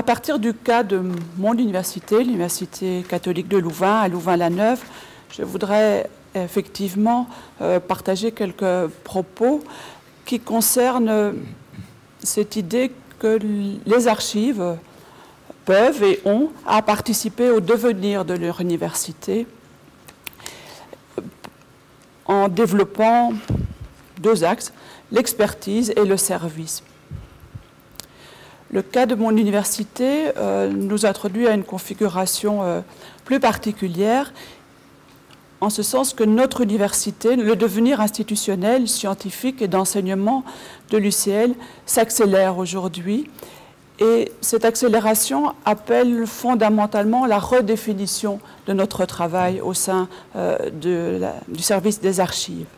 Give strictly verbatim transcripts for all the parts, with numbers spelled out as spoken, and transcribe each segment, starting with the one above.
à partir du cas de mon université, l'Université catholique de Louvain, à Louvain-la-Neuve, je voudrais effectivement euh, partager quelques propos qui concernent cette idée que les archives peuvent et ont à participer au devenir de leur université en développant deux axes, l'expertise et le service. Le cas de mon université euh, nous introduit à une configuration euh, plus particulière, en ce sens que notre université, le devenir institutionnel, scientifique et d'enseignement de l'U C L s'accélère aujourd'hui. Et cette accélération appelle fondamentalement la redéfinition de notre travail au sein euh, de la, du service des archives.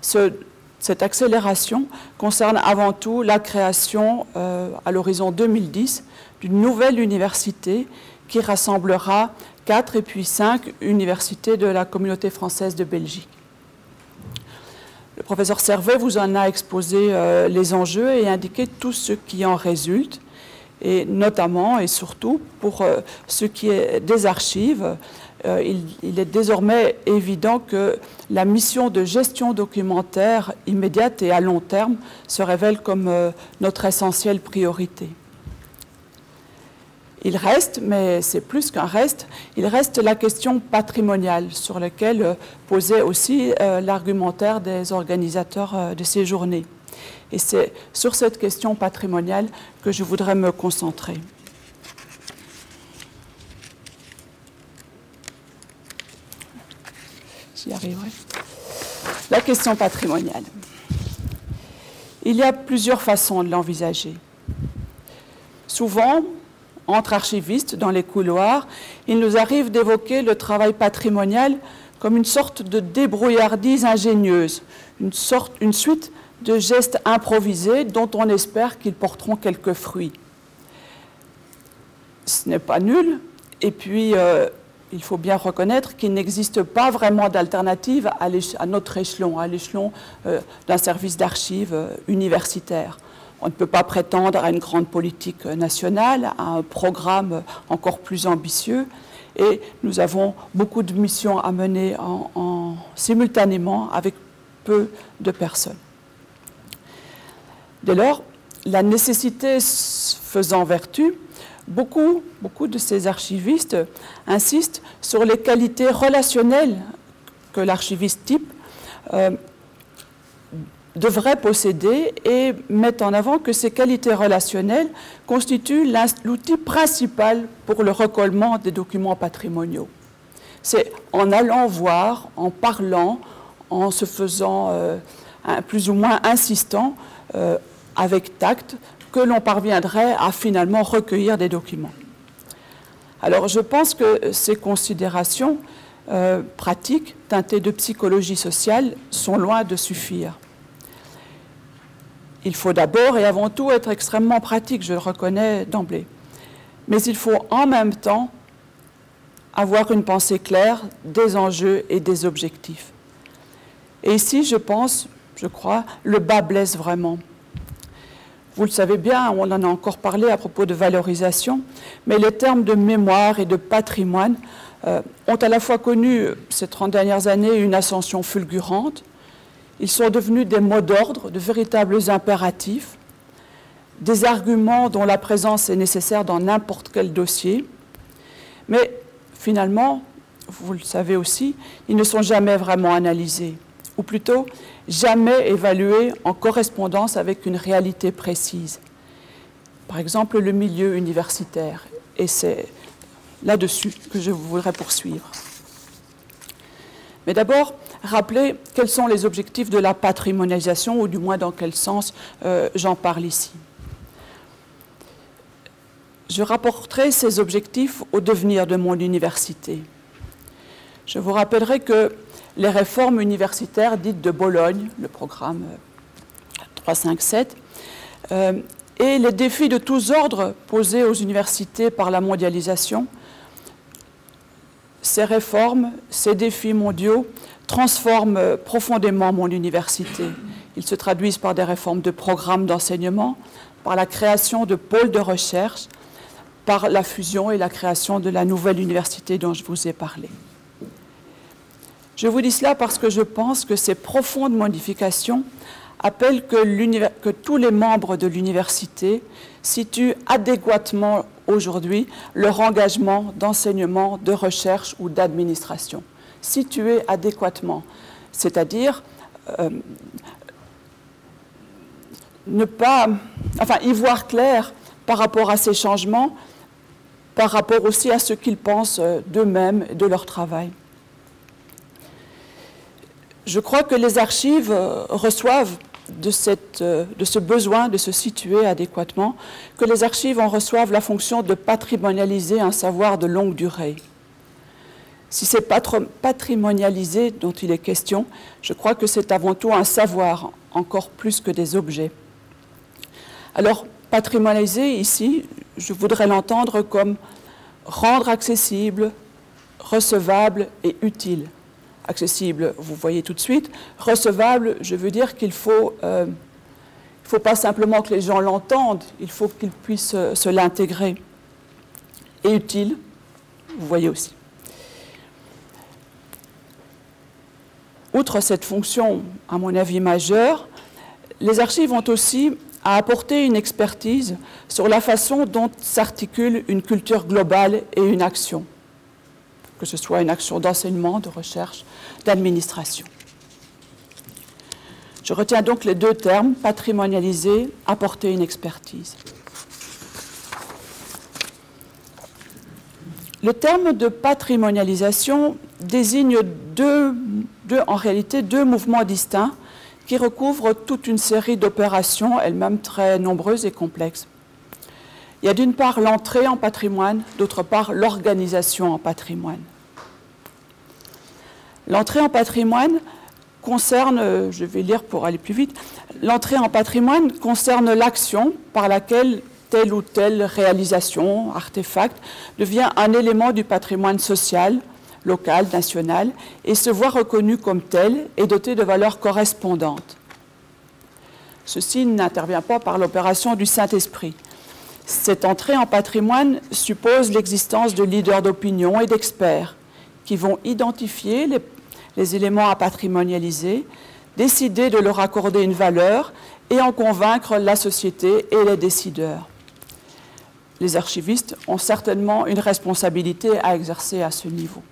Ce, Cette accélération concerne avant tout la création, euh, à l'horizon deux mille dix, d'une nouvelle université qui rassemblera quatre et puis cinq universités de la communauté française de Belgique. Le professeur Servet vous en a exposé euh, les enjeux et indiqué tout ce qui en résulte, et notamment et surtout pour euh, ce qui est des archives. Il, il est désormais évident que la mission de gestion documentaire immédiate et à long terme se révèle comme euh, notre essentielle priorité. Il reste, mais c'est plus qu'un reste, il reste la question patrimoniale sur laquelle euh, posait aussi euh, l'argumentaire des organisateurs euh, de ces journées. Et c'est sur cette question patrimoniale que je voudrais me concentrer. J'y arriverai. La question patrimoniale. Il y a plusieurs façons de l'envisager. Souvent, entre archivistes, dans les couloirs, il nous arrive d'évoquer le travail patrimonial comme une sorte de débrouillardise ingénieuse, une, sorte, une suite de gestes improvisés dont on espère qu'ils porteront quelques fruits. Ce n'est pas nul, et puis... Euh, Il faut bien reconnaître qu'il n'existe pas vraiment d'alternative à, à notre échelon, à l'échelon euh, d'un service d'archives euh, universitaire. On ne peut pas prétendre à une grande politique nationale, à un programme encore plus ambitieux. Et nous avons beaucoup de missions à mener en, en, simultanément avec peu de personnes. Dès lors, la nécessité faisant vertu, Beaucoup, beaucoup de ces archivistes insistent sur les qualités relationnelles que l'archiviste type euh, devrait posséder et mettent en avant que ces qualités relationnelles constituent l'outil principal pour le recollement des documents patrimoniaux. C'est en allant voir, en parlant, en se faisant euh, un, plus ou moins insistant, euh, avec tact, que l'on parviendrait à finalement recueillir des documents. Alors je pense que ces considérations euh, pratiques, teintées de psychologie sociale, sont loin de suffire. Il faut d'abord et avant tout être extrêmement pratique, je le reconnais d'emblée. Mais il faut en même temps avoir une pensée claire des enjeux et des objectifs. Et ici, je pense, je crois, le bas blesse vraiment. Vous le savez bien, on en a encore parlé à propos de valorisation, mais les termes de mémoire et de patrimoine euh, ont à la fois connu ces trente dernières années une ascension fulgurante. Ils sont devenus des mots d'ordre, de véritables impératifs, des arguments dont la présence est nécessaire dans n'importe quel dossier. Mais finalement, vous le savez aussi, ils ne sont jamais vraiment analysés, ou plutôt jamais évalué en correspondance avec une réalité précise. Par exemple, le milieu universitaire. Et c'est là-dessus que je voudrais poursuivre. Mais d'abord, rappelez quels sont les objectifs de la patrimonialisation, ou du moins dans quel sens euh, j'en parle ici. Je rapporterai ces objectifs au devenir de mon université. Je vous rappellerai que les réformes universitaires dites de Bologne, le programme trois cent cinquante-sept, euh, et les défis de tous ordres posés aux universités par la mondialisation, ces réformes, ces défis mondiaux transforment profondément mon université. Ils se traduisent par des réformes de programmes d'enseignement, par la création de pôles de recherche, par la fusion et la création de la nouvelle université dont je vous ai parlé. Je vous dis cela parce que je pense que ces profondes modifications appellent que, que tous les membres de l'université situent adéquatement aujourd'hui leur engagement d'enseignement, de recherche ou d'administration. Situés adéquatement, c'est-à-dire euh, ne pas, enfin, y voir clair par rapport à ces changements, par rapport aussi à ce qu'ils pensent d'eux-mêmes et de leur travail. Je crois que les archives reçoivent de, cette, de ce besoin de se situer adéquatement, que les archives en reçoivent la fonction de patrimonialiser un savoir de longue durée. Si c'est patrimonialisé dont il est question, je crois que c'est avant tout un savoir, encore plus que des objets. Alors, patrimonialiser ici, je voudrais l'entendre comme rendre accessible, recevable et utile. Accessible, vous voyez tout de suite. Recevable, je veux dire qu'il faut, euh, il faut pas simplement que les gens l'entendent, il faut qu'ils puissent euh, se l'intégrer. Et utile, vous voyez aussi. Outre cette fonction, à mon avis, majeure, les archives ont aussi à apporter une expertise sur la façon dont s'articule une culture globale et une action, que ce soit une action d'enseignement, de recherche, d'administration. Je retiens donc les deux termes, patrimonialiser, apporter une expertise. Le terme de patrimonialisation désigne deux, deux, en réalité deux mouvements distincts qui recouvrent toute une série d'opérations, elles-mêmes très nombreuses et complexes. Il y a d'une part l'entrée en patrimoine, d'autre part l'organisation en patrimoine. L'entrée en patrimoine concerne, je vais lire pour aller plus vite, l'entrée en patrimoine concerne l'action par laquelle telle ou telle réalisation, artefact, devient un élément du patrimoine social, local, national, et se voit reconnu comme tel et doté de valeurs correspondantes. Ceci n'intervient pas par l'opération du Saint-Esprit. Cette entrée en patrimoine suppose l'existence de leaders d'opinion et d'experts qui vont identifier les, les éléments à patrimonialiser, décider de leur accorder une valeur et en convaincre la société et les décideurs. Les archivistes ont certainement une responsabilité à exercer à ce niveau.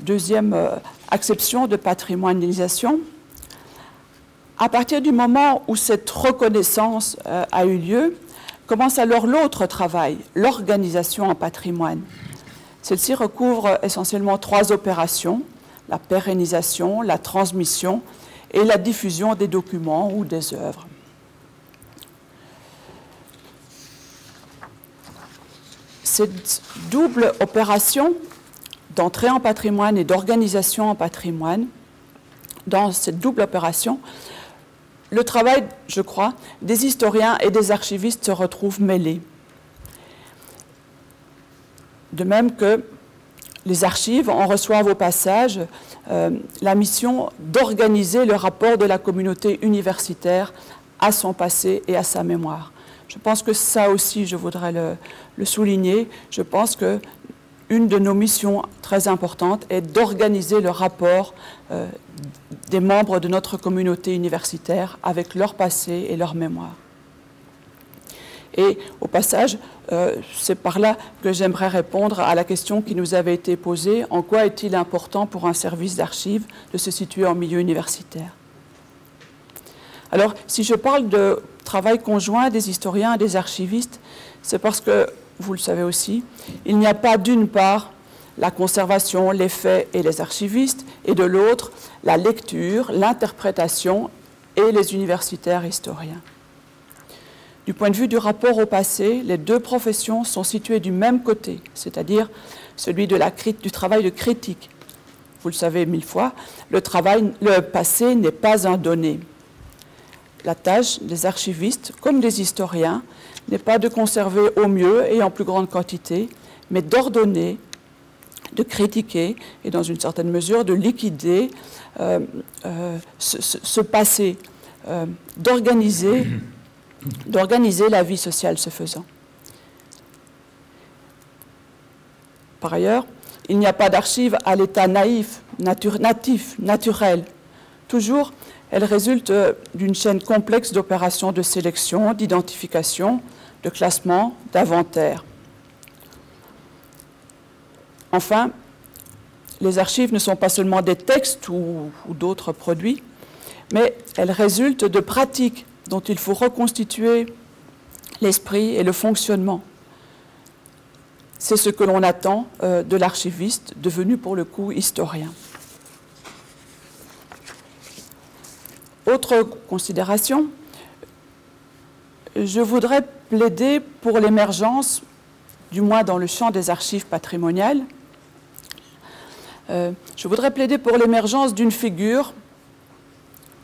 Deuxième euh, acception de patrimonialisation. À partir du moment où cette reconnaissance euh, a eu lieu, commence alors l'autre travail, l'organisation en patrimoine. Celle-ci recouvre essentiellement trois opérations, la pérennisation, la transmission et la diffusion des documents ou des œuvres. Cette double opération d'entrée en patrimoine et d'organisation en patrimoine, dans cette double opération, le travail, je crois, des historiens et des archivistes se retrouve mêlé. De même que les archives en reçoivent au passage euh, la mission d'organiser le rapport de la communauté universitaire à son passé et à sa mémoire. Je pense que ça aussi, je voudrais le, le souligner, je pense que une de nos missions très importantes est d'organiser le rapport euh, des membres de notre communauté universitaire avec leur passé et leur mémoire. Et au passage, euh, c'est par là que j'aimerais répondre à la question qui nous avait été posée, en quoi est-il important pour un service d'archives de se situer en milieu universitaire? Alors, si je parle de travail conjoint des historiens et des archivistes, c'est parce que, vous le savez aussi, il n'y a pas d'une part la conservation, les faits et les archivistes, et de l'autre, la lecture, l'interprétation et les universitaires historiens. Du point de vue du rapport au passé, les deux professions sont situées du même côté, c'est-à-dire celui de la, du travail de critique. Vous le savez mille fois, le, travail, le passé n'est pas un donné. La tâche des archivistes, comme des historiens, n'est pas de conserver au mieux et en plus grande quantité, mais d'ordonner, de critiquer et dans une certaine mesure de liquider euh, euh, ce, ce, ce passé, euh, d'organiser, d'organiser la vie sociale se faisant. Par ailleurs, il n'y a pas d'archives à l'état naïf, nature, natif, naturel. Toujours, elle résulte d'une chaîne complexe d'opérations de sélection, d'identification, de classement, d'inventaire. Enfin, les archives ne sont pas seulement des textes ou, ou d'autres produits, mais elles résultent de pratiques dont il faut reconstituer l'esprit et le fonctionnement. C'est ce que l'on attend euh, de l'archiviste, devenu pour le coup historien. Autre considération, je voudrais plaider pour l'émergence, du moins dans le champ des archives patrimoniales, euh, je voudrais plaider pour l'émergence d'une figure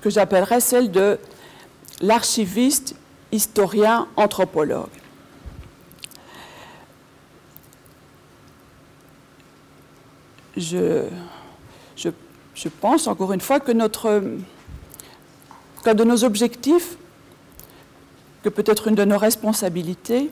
que j'appellerais celle de l'archiviste, historien, anthropologue. Je, je, je pense encore une fois que notre, qu'un de nos objectifs, que peut-être une de nos responsabilités,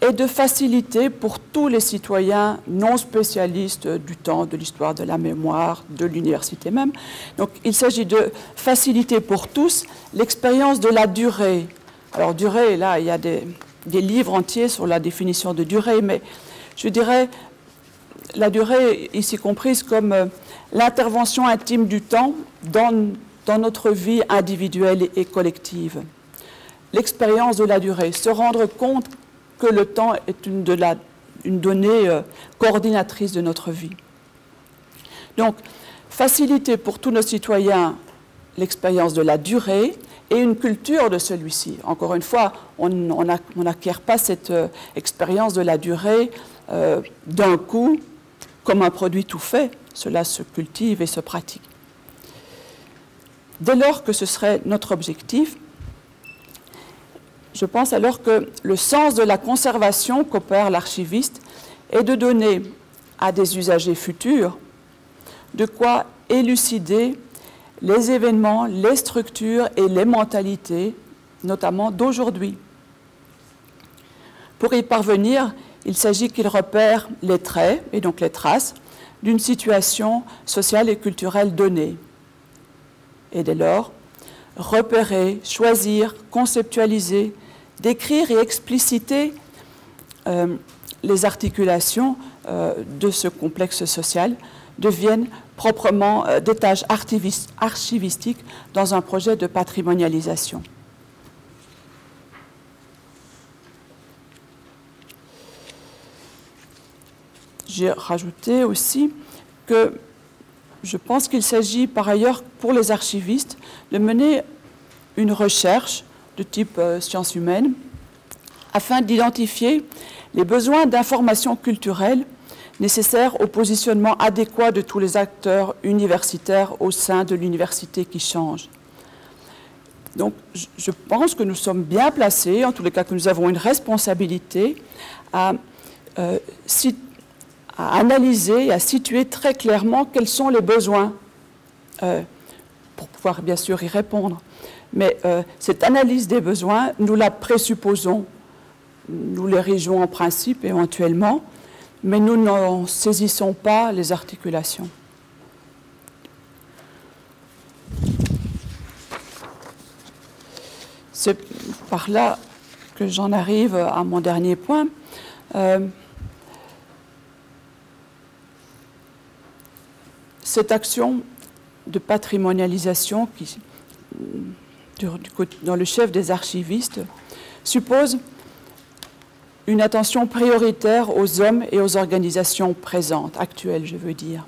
est de faciliter pour tous les citoyens non spécialistes du temps, de l'histoire, de la mémoire, de l'université même. Donc il s'agit de faciliter pour tous l'expérience de la durée. Alors durée, là, il y a des, des livres entiers sur la définition de durée, mais je dirais la durée ici comprise comme euh, l'intervention intime du temps dans, dans notre vie individuelle et collective. L'expérience de la durée, se rendre compte que le temps est une, de la, une donnée euh, coordinatrice de notre vie. Donc, faciliter pour tous nos citoyens l'expérience de la durée et une culture de celui-ci. Encore une fois, on n'acquiert pas cette euh, expérience de la durée euh, d'un coup, comme un produit tout fait. Cela se cultive et se pratique. Dès lors que ce serait notre objectif, je pense alors que le sens de la conservation qu'opère l'archiviste est de donner à des usagers futurs de quoi élucider les événements, les structures et les mentalités, notamment d'aujourd'hui. Pour y parvenir, il s'agit qu'ils repèrent les traits et donc les traces d'une situation sociale et culturelle donnée. Et dès lors, repérer, choisir, conceptualiser, décrire et expliciter euh, les articulations euh, de ce complexe social deviennent proprement euh, des tâches archivistiques dans un projet de patrimonialisation. J'ai rajouté aussi que je pense qu'il s'agit par ailleurs pour les archivistes de mener une recherche de type euh, sciences humaines afin d'identifier les besoins d'informations culturelles nécessaires au positionnement adéquat de tous les acteurs universitaires au sein de l'université qui change. Donc je pense que nous sommes bien placés, en tous les cas que nous avons une responsabilité à euh, citer, à analyser et à situer très clairement quels sont les besoins euh, pour pouvoir bien sûr y répondre. Mais euh, cette analyse des besoins, nous la présupposons, nous l'érigeons en principe éventuellement, mais nous n'en saisissons pas les articulations. C'est par là que j'en arrive à mon dernier point. Euh, Cette action de patrimonialisation qui, dans le chef des archivistes, suppose une attention prioritaire aux hommes et aux organisations présentes, actuelles, je veux dire.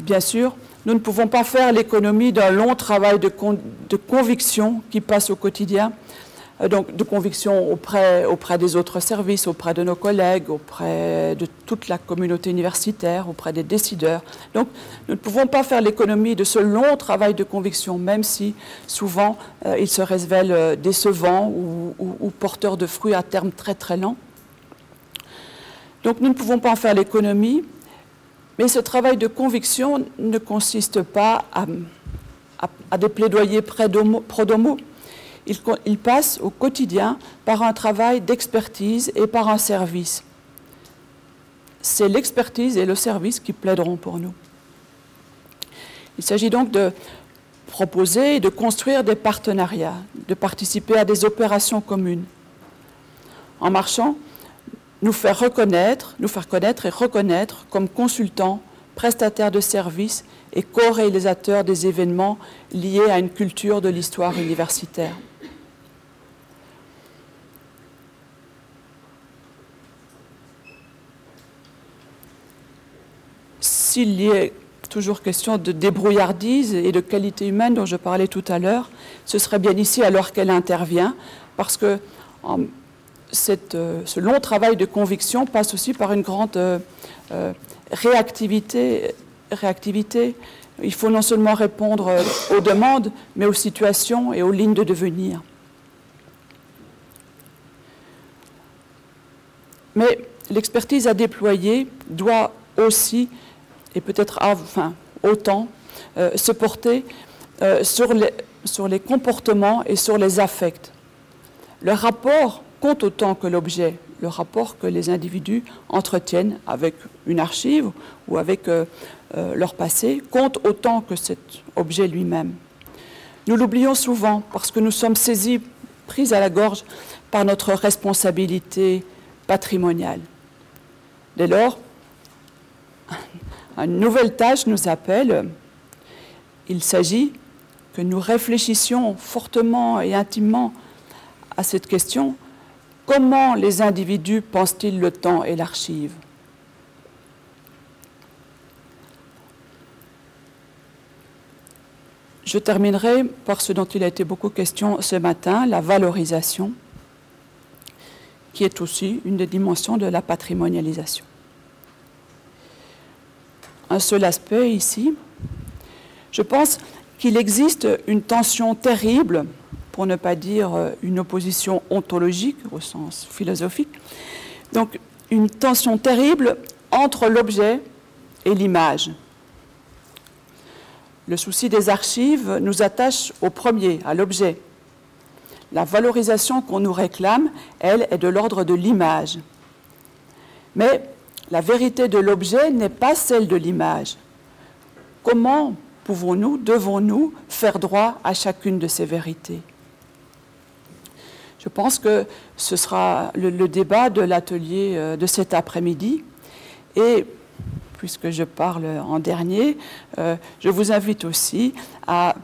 Bien sûr, nous ne pouvons pas faire l'économie d'un long travail de, con, de conviction qui passe au quotidien, donc de conviction auprès, auprès des autres services, auprès de nos collègues, auprès de toute la communauté universitaire, auprès des décideurs. Donc nous ne pouvons pas faire l'économie de ce long travail de conviction, même si souvent euh, il se révèle décevant ou, ou, ou porteur de fruits à terme très très lent. Donc nous ne pouvons pas en faire l'économie, Mais ce travail de conviction ne consiste pas à, à, à des plaidoyers pro-domo. Il, il passe au quotidien par un travail d'expertise et par un service. C'est l'expertise et le service qui plaideront pour nous. Il s'agit donc de proposer et de construire des partenariats, de participer à des opérations communes. En marchant, nous faire reconnaître, nous faire connaître et reconnaître comme consultants, prestataires de services et co-réalisateurs des événements liés à une culture de l'histoire universitaire. S'il y est toujours question de débrouillardise et de qualité humaine dont je parlais tout à l'heure, ce serait bien ici alors qu'elle intervient, parce que en, cette, ce long travail de conviction passe aussi par une grande euh, réactivité, réactivité. Il faut non seulement répondre aux demandes, mais aux situations et aux lignes de devenir. Mais l'expertise à déployer doit aussi et peut-être enfin, autant, euh, se porter euh, sur, les, sur les comportements et sur les affects. Le rapport compte autant que l'objet, le rapport que les individus entretiennent avec une archive ou avec euh, euh, leur passé, compte autant que cet objet lui-même. Nous l'oublions souvent parce que nous sommes saisis, pris à la gorge, par notre responsabilité patrimoniale. Dès lors, une nouvelle tâche nous appelle. Il s'agit que nous réfléchissions fortement et intimement à cette question. Comment les individus pensent-ils le temps et l'archive? Je terminerai par ce dont il a été beaucoup question ce matin, la valorisation, qui est aussi une des dimensions de la patrimonialisation. Un seul aspect ici. Je pense qu'il existe une tension terrible, pour ne pas dire une opposition ontologique au sens philosophique, donc une tension terrible entre l'objet et l'image. Le souci des archives nous attache au premier, à l'objet. La valorisation qu'on nous réclame, elle, est de l'ordre de l'image. Mais la vérité de l'objet n'est pas celle de l'image. Comment pouvons-nous, devons-nous faire droit à chacune de ces vérités? Je pense que ce sera le, le débat de l'atelier de cet après-midi. Et puisque je parle en dernier, euh, je vous invite aussi à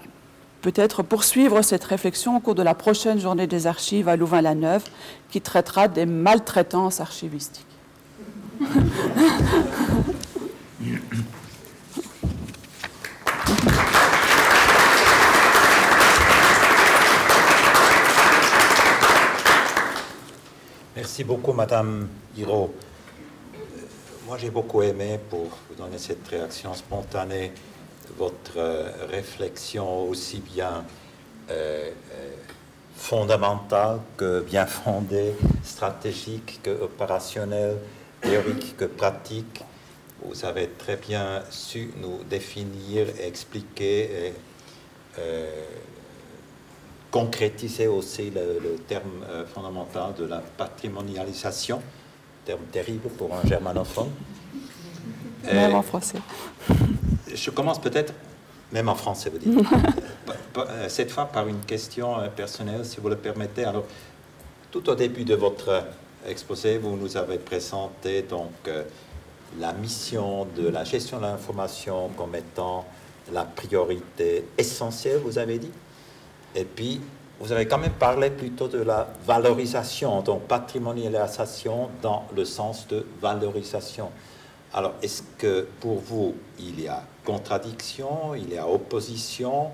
peut-être poursuivre cette réflexion au cours de la prochaine journée des archives à Louvain-la-Neuve, qui traitera des maltraitances archivistiques. Merci beaucoup, Madame Hiraux. Moi, j'ai beaucoup aimé, pour vous donner cette réaction spontanée, votre euh, réflexion aussi bien euh, fondamentale que bien fondée, stratégique que opérationnelle, théorique que pratique. Vous avez très bien su nous définir, expliquer et euh, concrétiser aussi le, le terme euh, fondamental de la patrimonialisation, terme terrible pour un germanophone. Même et en français. Je commence peut-être, même en français, vous dites, cette fois par une question personnelle, si vous le permettez. Alors, tout au début de votre exposé, vous nous avez présenté donc euh, la mission de la gestion de l'information comme étant la priorité essentielle, vous avez dit. Et puis, vous avez quand même parlé plutôt de la valorisation, donc patrimonialisation dans le sens de valorisation. Alors, est-ce que pour vous, il y a contradiction, il y a opposition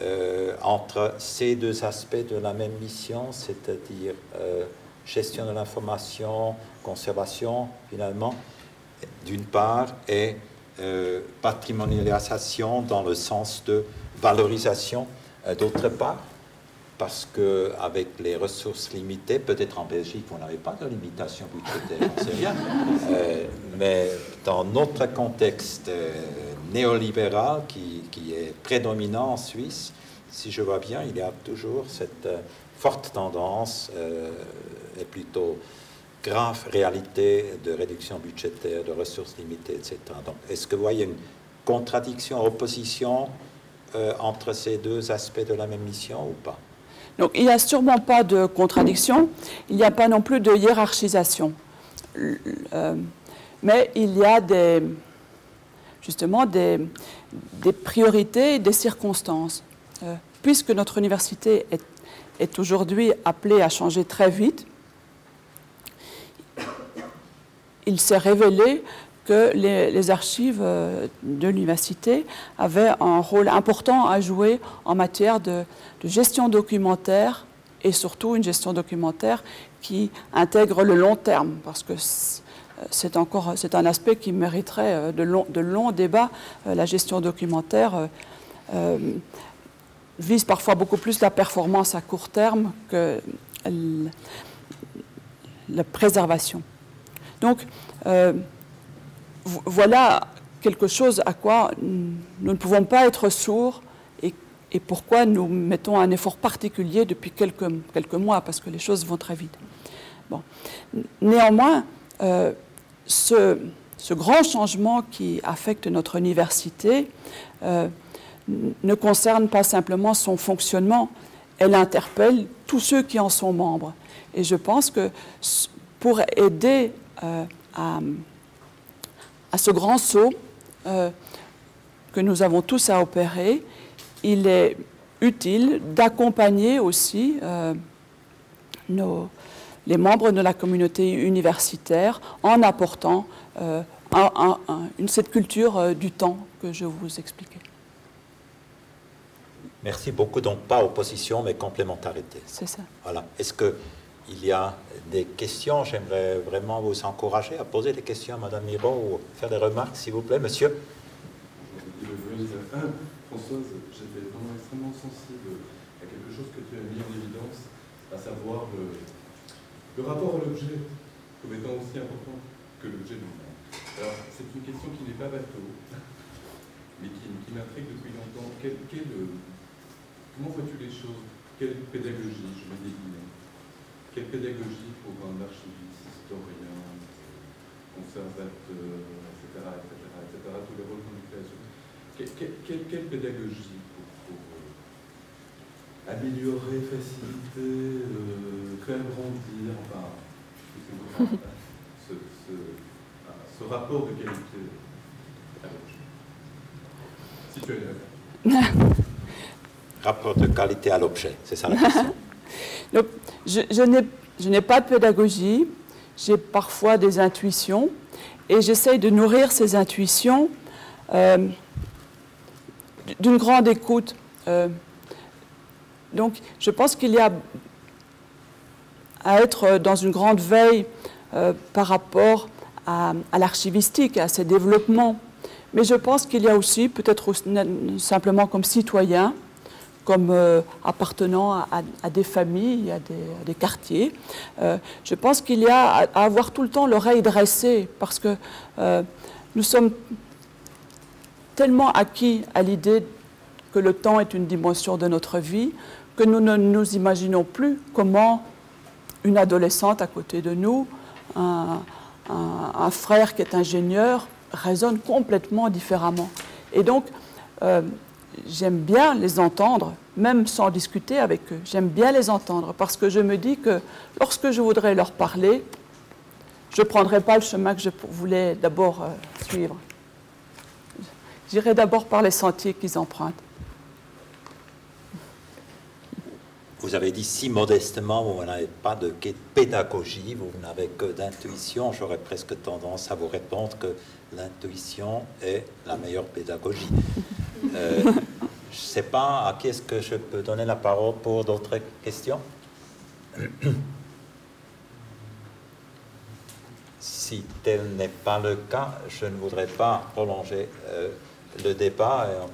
euh, entre ces deux aspects de la même mission, c'est-à-dire euh, gestion de l'information, conservation, finalement, d'une part, et euh, patrimonialisation dans le sens de valorisation, euh, d'autre part, parce qu'avec les ressources limitées, peut-être en Belgique, on n'avait pas de limitation budgétaire, on sait bien, euh, mais dans notre contexte euh, néolibéral qui, qui est prédominant en Suisse, si je vois bien, il y a toujours cette euh, forte tendance euh, et plutôt grave réalité de réduction budgétaire, de ressources limitées, et cetera. Donc, est-ce que vous voyez une contradiction, opposition euh, entre ces deux aspects de la même mission ou pas? Donc, il n'y a sûrement pas de contradiction, il n'y a pas non plus de hiérarchisation. Euh, mais il y a des, justement des, des priorités, des circonstances. Euh, puisque notre université est, est aujourd'hui appelée à changer très vite, il s'est révélé que les, les archives de l'université avaient un rôle important à jouer en matière de, de gestion documentaire, et surtout une gestion documentaire qui intègre le long terme, parce que c'est encore c'est un aspect qui mériterait de longs de long débats. La gestion documentaire euh, vise parfois beaucoup plus la performance à court terme que la préservation. Donc, euh, voilà quelque chose à quoi nous ne pouvons pas être sourds et, et pourquoi nous mettons un effort particulier depuis quelques, quelques mois, parce que les choses vont très vite. Bon. Néanmoins, euh, ce, ce grand changement qui affecte notre université euh, ne concerne pas simplement son fonctionnement, elle interpelle tous ceux qui en sont membres. Et je pense que pour aider euh, à... à ce grand saut euh, que nous avons tous à opérer, il est utile d'accompagner aussi euh, nos, les membres de la communauté universitaire en apportant euh, un, un, un, une, cette culture euh, du temps que je vous expliquais. Merci beaucoup. Donc, pas opposition, mais complémentarité. C'est ça. Voilà. Est-ce que il y a des questions, j'aimerais vraiment vous encourager à poser des questions à Madame Miro ou faire des remarques, s'il vous plaît, monsieur. Je voulais dire, ah, Françoise, j'étais vraiment extrêmement sensible à quelque chose que tu as mis en évidence, à savoir le, le rapport à l'objet, comme étant aussi important que l'objet lui-même. Alors, c'est une question qui n'est pas bateau, mais qui, qui m'intrigue depuis longtemps. Quel, quel, comment vois-tu les choses? Quelle pédagogie, je mets des guillemets. Quelle pédagogie pour un archiviste, historien, conservateur, et cetera, et cetera, et cetera, tous les rôles qu'on lui fait assumer. Quelle, quelle, quelle pédagogie pour, pour euh, améliorer, faciliter, euh, faire grandir, enfin, enfin ce, ce, ce rapport de qualité à l'objet. Si tu as une réponse. Rapport de qualité à l'objet, c'est ça la question. Donc, je, je n'ai, je n'ai pas de pédagogie, j'ai parfois des intuitions et j'essaye de nourrir ces intuitions euh, d'une grande écoute. Euh, donc, je pense qu'il y a à être dans une grande veille euh, par rapport à, à l'archivistique, à ses développements. Mais je pense qu'il y a aussi, peut-être simplement comme citoyen, comme euh, appartenant à, à, à des familles, à des, à des quartiers. Euh, je pense qu'il y a à, à avoir tout le temps l'oreille dressée, parce que euh, nous sommes tellement acquis à l'idée que le temps est une dimension de notre vie, que nous ne nous imaginons plus comment une adolescente à côté de nous, un, un, un frère qui est ingénieur, raisonne complètement différemment. Et donc, euh, j'aime bien les entendre, même sans discuter avec eux. J'aime bien les entendre parce que je me dis que lorsque je voudrais leur parler, je ne prendrai pas le chemin que je voulais d'abord suivre. J'irai d'abord par les sentiers qu'ils empruntent. Vous avez dit si modestement, vous n'avez pas de pédagogie, vous n'avez que d'intuition. J'aurais presque tendance à vous répondre que l'intuition est la meilleure pédagogie. Euh, je ne sais pas à qui est-ce que je peux donner la parole pour d'autres questions. Si tel n'est pas le cas, je ne voudrais pas prolonger euh, le débat.